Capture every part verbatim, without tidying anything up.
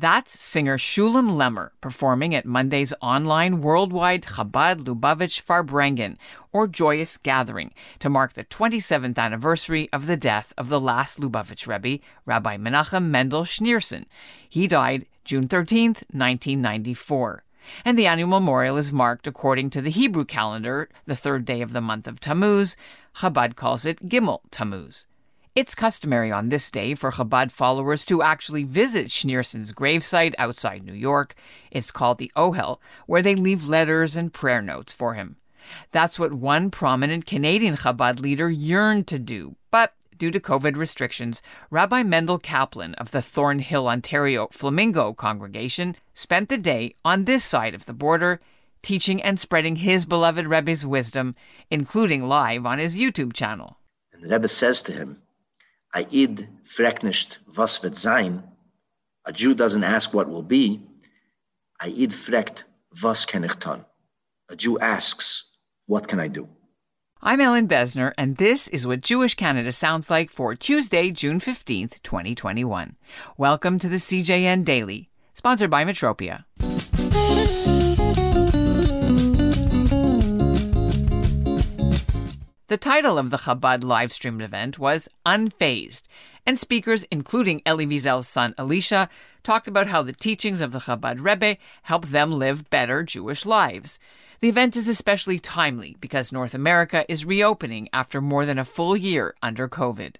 That's singer Shulem Lemmer performing at Monday's online worldwide Chabad Lubavitch Farbrengen, or Joyous Gathering, to mark the twenty-seventh anniversary of the death of the last Lubavitch Rebbe, Rabbi Menachem Mendel Schneerson. He died June thirteenth, nineteen ninety-four. And the annual memorial is marked according to the Hebrew calendar, the third day of the month of Tammuz. Chabad calls it Gimel Tammuz. It's customary on this day for Chabad followers to actually visit Schneerson's gravesite outside New York. It's called the Ohel, where they leave letters and prayer notes for him. That's what one prominent Canadian Chabad leader yearned to do, but due to COVID restrictions, Rabbi Mendel Kaplan of the Thornhill, Ontario Flamingo Congregation spent the day on this side of the border teaching and spreading his beloved Rebbe's wisdom, including live on his YouTube channel. And the Rebbe says to him, A Yid fragt nicht, was wird sein. A Jew doesn't ask what will be. A Yid fragt, was kann ich tun. A Jew asks, what can I do? I'm Ellen Besner, and this is what Jewish Canada sounds like for Tuesday, June fifteenth, twenty twenty-one. Welcome to the C J N Daily, sponsored by Metropia. The title of the Chabad live-streamed event was Unfazed, and speakers, including Elie Wiesel's son Elisha, talked about how the teachings of the Chabad Rebbe help them live better Jewish lives. The event is especially timely because North America is reopening after more than a full year under COVID.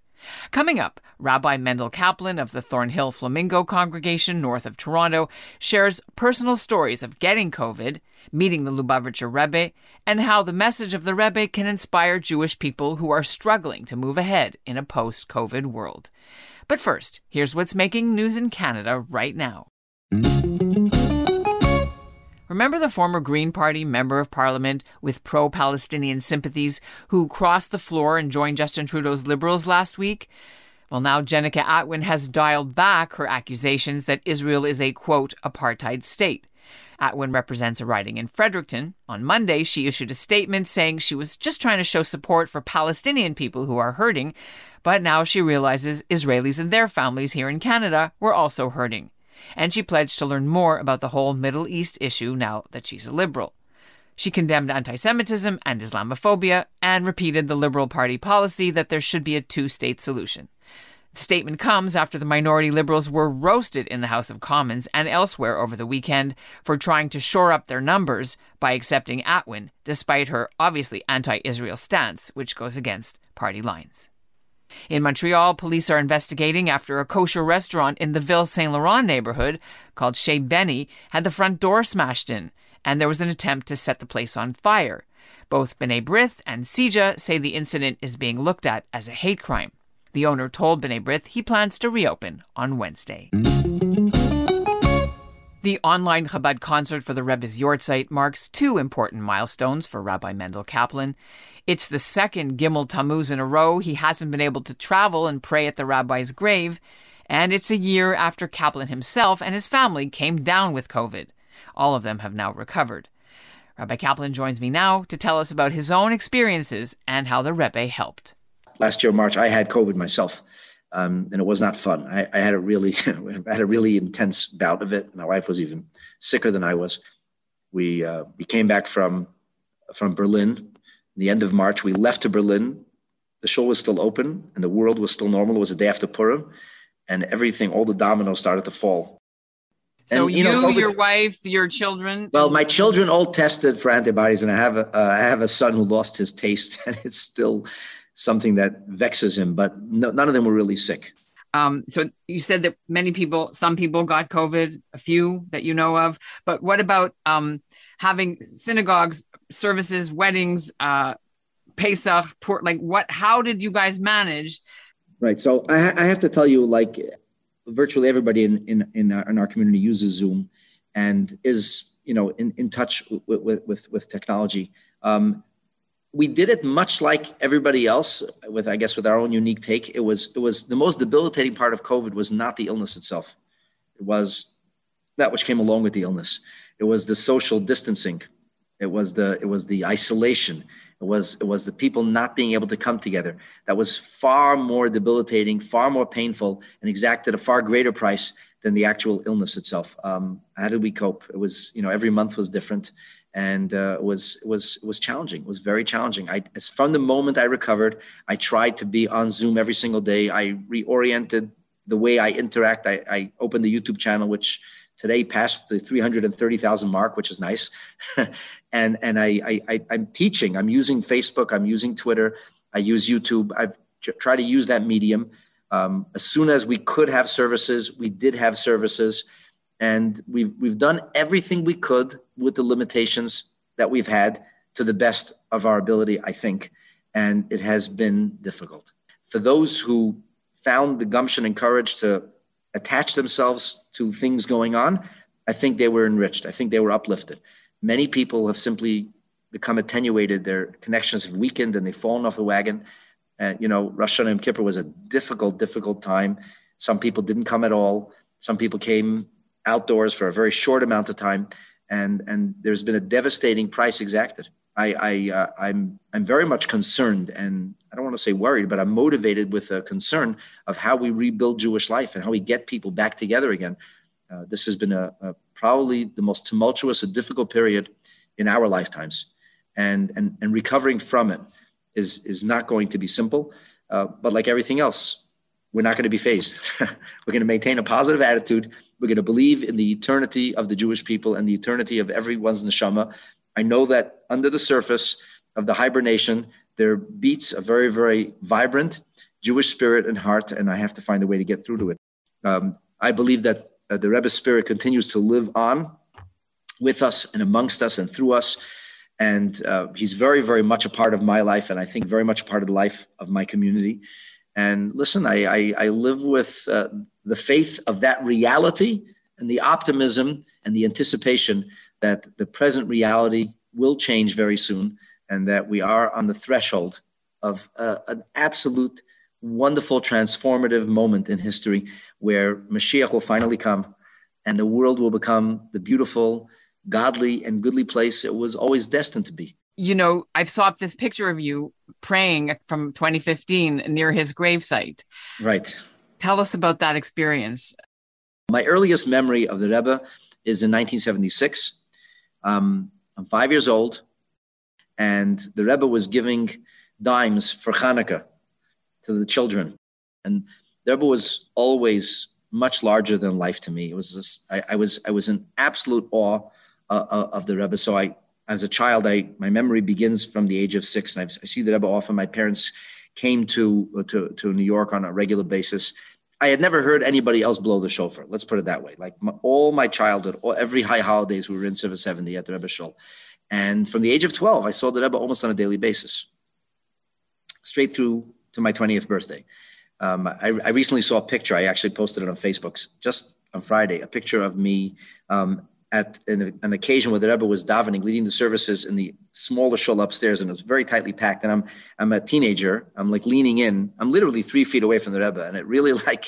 Coming up, Rabbi Mendel Kaplan of the Thornhill Flamingo Congregation north of Toronto shares personal stories of getting COVID, meeting the Lubavitcher Rebbe, and how the message of the Rebbe can inspire Jewish people who are struggling to move ahead in a post-COVID world. But first, here's what's making news in Canada right now. Remember the former Green Party member of parliament with pro-Palestinian sympathies who crossed the floor and joined Justin Trudeau's Liberals last week? Well, now Jenica Atwin has dialed back her accusations that Israel is a, quote, apartheid state. Atwin represents a riding in Fredericton. On Monday, she issued a statement saying she was just trying to show support for Palestinian people who are hurting, but now she realizes Israelis and their families here in Canada were also hurting. And she pledged to learn more about the whole Middle East issue now that she's a Liberal. She condemned anti-Semitism and Islamophobia and repeated the Liberal Party policy that there should be a two-state solution. The statement comes after the minority Liberals were roasted in the House of Commons and elsewhere over the weekend for trying to shore up their numbers by accepting Atwin, despite her obviously anti-Israel stance, which goes against party lines. In Montreal, police are investigating after a kosher restaurant in the Ville-Saint-Laurent neighborhood called Chez Benny had the front door smashed in, and there was an attempt to set the place on fire. Both B'nai Brith and Sijah say the incident is being looked at as a hate crime. The owner told B'nai Brith he plans to reopen on Wednesday. The online Chabad concert for the Rebbe's Yahrzeit marks two important milestones for Rabbi Mendel Kaplan. It's the second Gimel Tammuz in a row he hasn't been able to travel and pray at the rabbi's grave, and it's a year after Kaplan himself and his family came down with COVID. All of them have now recovered. Rabbi Kaplan joins me now to tell us about his own experiences and how the Rebbe helped. Last year, March, I had COVID myself, um, and it was not fun. I, I had a really, I had a really intense bout of it. My wife was even sicker than I was. We uh, we came back from from Berlin. The end of March, we left to Berlin. The shul was still open and the world was still normal. It was the day after Purim and everything, all the dominoes started to fall. So and, you, you know, COVID, your wife, your children? Well, my children all tested for antibodies, and I have a, uh, I have a son who lost his taste, and it's still something that vexes him, but no, none of them were really sick. Um, so you said that many people, some people got COVID, a few that you know of, but what about um, having synagogues, services, weddings, uh, Pesach, port, like what, how did you guys manage? Right. So I, I have to tell you, like virtually everybody in, in, in our, in our community uses Zoom and is, you know, in, in touch with, with, with, with technology. Um, we did it much like everybody else with, I guess, with our own unique take. It was, it was the most debilitating part of COVID was not the illness itself. It was that which came along with the illness. It was the social distancing. It was the it was the isolation. It was, it was the people not being able to come together. That was far more debilitating, far more painful, and exacted a far greater price than the actual illness itself. Um, how did we cope? It was, you know, every month was different, and uh, was was was challenging. It was very challenging. I, as from the moment I recovered, I tried to be on Zoom every single day. I reoriented the way I interact. I, I opened the YouTube channel, which today passed the three hundred thirty thousand mark, which is nice. and and I, I, I I'm teaching. I'm using Facebook. I'm using Twitter. I use YouTube. I've tried to use that medium. Um, as soon as we could have services, we did have services, and we've, we've done everything we could with the limitations that we've had to the best of our ability, I think. And it has been difficult. For those who found the gumption and courage to attach themselves to things going on, I think they were enriched. I think they were uplifted. Many people have simply become attenuated. Their connections have weakened and they've fallen off the wagon. Uh, you know, Rosh Hashanah and Yom Kippur was a difficult, difficult time. Some people didn't come at all. Some people came outdoors for a very short amount of time, and and there's been a devastating price exacted. I, I uh, I'm I'm very much concerned, and I don't want to say worried, but I'm motivated with a concern of how we rebuild Jewish life and how we get people back together again. Uh, this has been a, a probably the most tumultuous and difficult period in our lifetimes, and and and recovering from it is is not going to be simple, uh, but like everything else, we're not going to be phased. We're going to maintain a positive attitude. We're going to believe in the eternity of the Jewish people and the eternity of everyone's neshama. I know that under the surface of the hibernation, there beats a very, very vibrant Jewish spirit and heart, and I have to find a way to get through to it. Um, I believe that uh, the Rebbe's spirit continues to live on with us and amongst us and through us. And uh, he's very, very much a part of my life, and I think very much a part of the life of my community. And listen, I, I, I live with uh, the faith of that reality and the optimism and the anticipation that the present reality will change very soon, and that we are on the threshold of uh, an absolute, wonderful, transformative moment in history where Mashiach will finally come and the world will become the beautiful, godly and goodly place it was always destined to be. You know, I've saw this picture of you praying from twenty fifteen near his gravesite. Right. Tell us about that experience. My earliest memory of the Rebbe is in nineteen seventy-six. Um, I'm five years old, and the Rebbe was giving dimes for Hanukkah to the children. And the Rebbe was always much larger than life to me. It was this, I, I was I was in absolute awe Uh, of the Rebbe. So I, as a child, I my memory begins from the age of six, and I've, I see the Rebbe often. My parents came to, to to New York on a regular basis. I had never heard anybody else blow the shofar. Let's put it that way. Like my, all my childhood, all, every high holidays, we were in Seven Seventy at the Rebbe Shul. And from the age of twelve, I saw the Rebbe almost on a daily basis, straight through to my twentieth birthday. Um, I, I recently saw a picture. I actually posted it on Facebook just on Friday, a picture of me um, at an, an occasion where the Rebbe was davening, leading the services in the smaller shul upstairs, and it was very tightly packed. And I'm I'm a teenager. I'm like leaning in. I'm literally three feet away from the Rebbe, and it really like,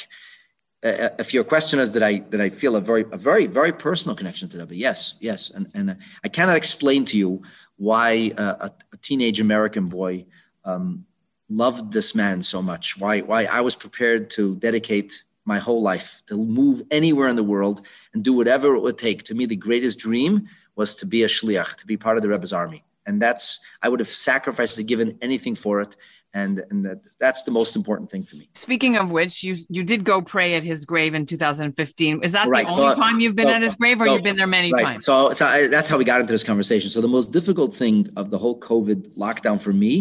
uh, if your question is that I that I feel a very a very very personal connection to the Rebbe, yes, yes, and and I cannot explain to you why uh, a, a teenage American boy um, loved this man so much. Why why I was prepared to dedicate my whole life to move anywhere in the world and do whatever it would take. To me, the greatest dream was to be a shliach, to be part of the Rebbe's army. And that's, I would have sacrificed and given anything for it. And, and that, that's the most important thing for me. Speaking of which, you you did go pray at his grave in two thousand fifteen. Is that right. the only uh, time you've been so, at his grave, or so, you've been there many right. times? So, so I, that's how we got into this conversation. So the most difficult thing of the whole COVID lockdown for me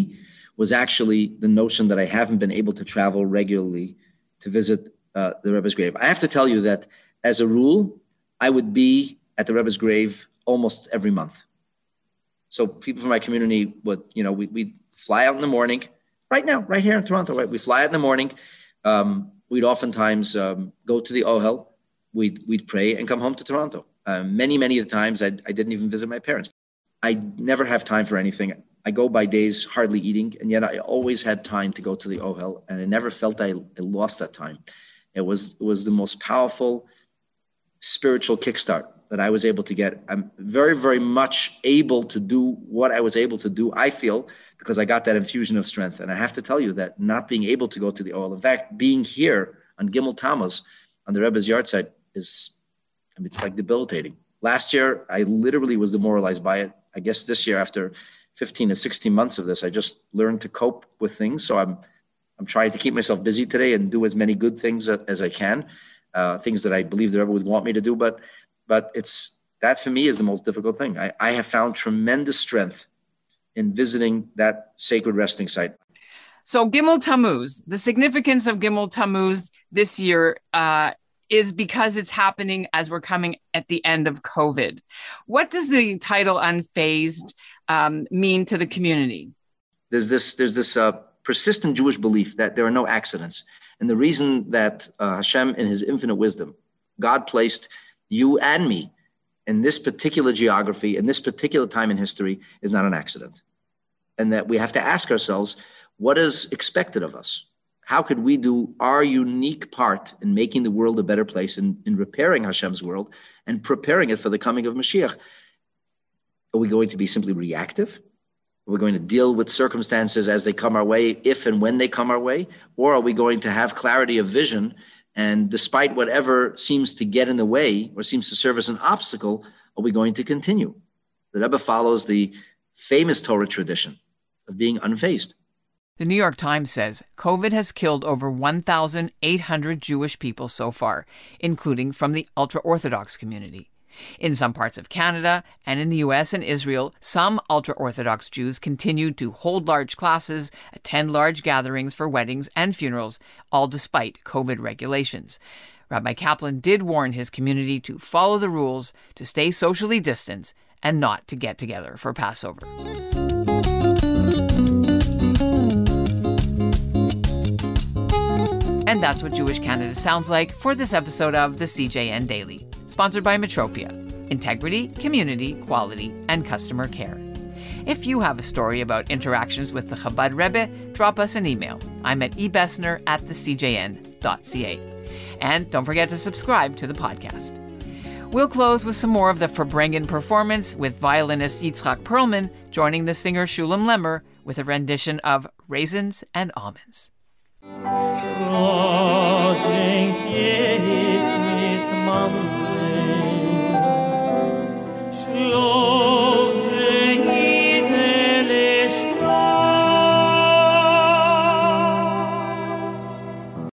was actually the notion that I haven't been able to travel regularly to visit Uh, the Rebbe's grave. I have to tell you that as a rule, I would be at the Rebbe's grave almost every month. So people from my community would, you know, we, we'd fly out in the morning, right now, right here in Toronto, right? We fly out in the morning. Um, we'd oftentimes um, go to the Ohel. We'd, we'd pray and come home to Toronto. Uh, many, many of the times I, I didn't even visit my parents. I never have time for anything. I go by days hardly eating, and yet I always had time to go to the Ohel, and I never felt I, I lost that time. It was, it was the most powerful spiritual kickstart that I was able to get. I'm very, very much able to do what I was able to do, I feel, because I got that infusion of strength. And I have to tell you that not being able to go to the Ohel, in fact, being here on Gimel Tammuz, on the Rebbe's Yahrzeit, is, I mean, it's like debilitating. Last year, I literally was demoralized by it. I guess this year, after fifteen to sixteen months of this, I just learned to cope with things. So I'm I'm trying to keep myself busy today and do as many good things as I can, uh, things that I believe the Rebbe would want me to do. But But it's, that for me is the most difficult thing. I, I have found tremendous strength in visiting that sacred resting site. So Gimel Tammuz, the significance of Gimel Tammuz this year uh, is because it's happening as we're coming at the end of COVID. What does the title Unfazed um, mean to the community? There's this, there's this uh, persistent Jewish belief that there are no accidents. And the reason that uh, Hashem, in his infinite wisdom, God placed you and me in this particular geography, in this particular time in history, is not an accident. And that we have to ask ourselves, what is expected of us? How could we do our unique part in making the world a better place, in, in repairing Hashem's world and preparing it for the coming of Mashiach? Are we going to be simply reactive? Are we going to deal with circumstances as they come our way, if and when they come our way? Or are we going to have clarity of vision, and despite whatever seems to get in the way or seems to serve as an obstacle, are we going to continue? The Rebbe follows the famous Torah tradition of being unfazed. The New York Times says COVID has killed over one thousand eight hundred Jewish people so far, including from the ultra-Orthodox community. In some parts of Canada and in the U S and Israel, some ultra-Orthodox Jews continue to hold large classes, attend large gatherings for weddings and funerals, all despite COVID regulations. Rabbi Kaplan did warn his community to follow the rules, to stay socially distanced, and not to get together for Passover. And that's what Jewish Canada sounds like for this episode of the C J N Daily. Sponsored by Metropia. Integrity, community, quality, and customer care. If you have a story about interactions with the Chabad Rebbe, drop us an email. I'm at ebessner at thecjn.ca. And don't forget to subscribe to the podcast. We'll close with some more of the Farbrengen performance, with violinist Itzhak Perlman joining the singer Shulem Lemmer with a rendition of Raisins and Almonds. Oh.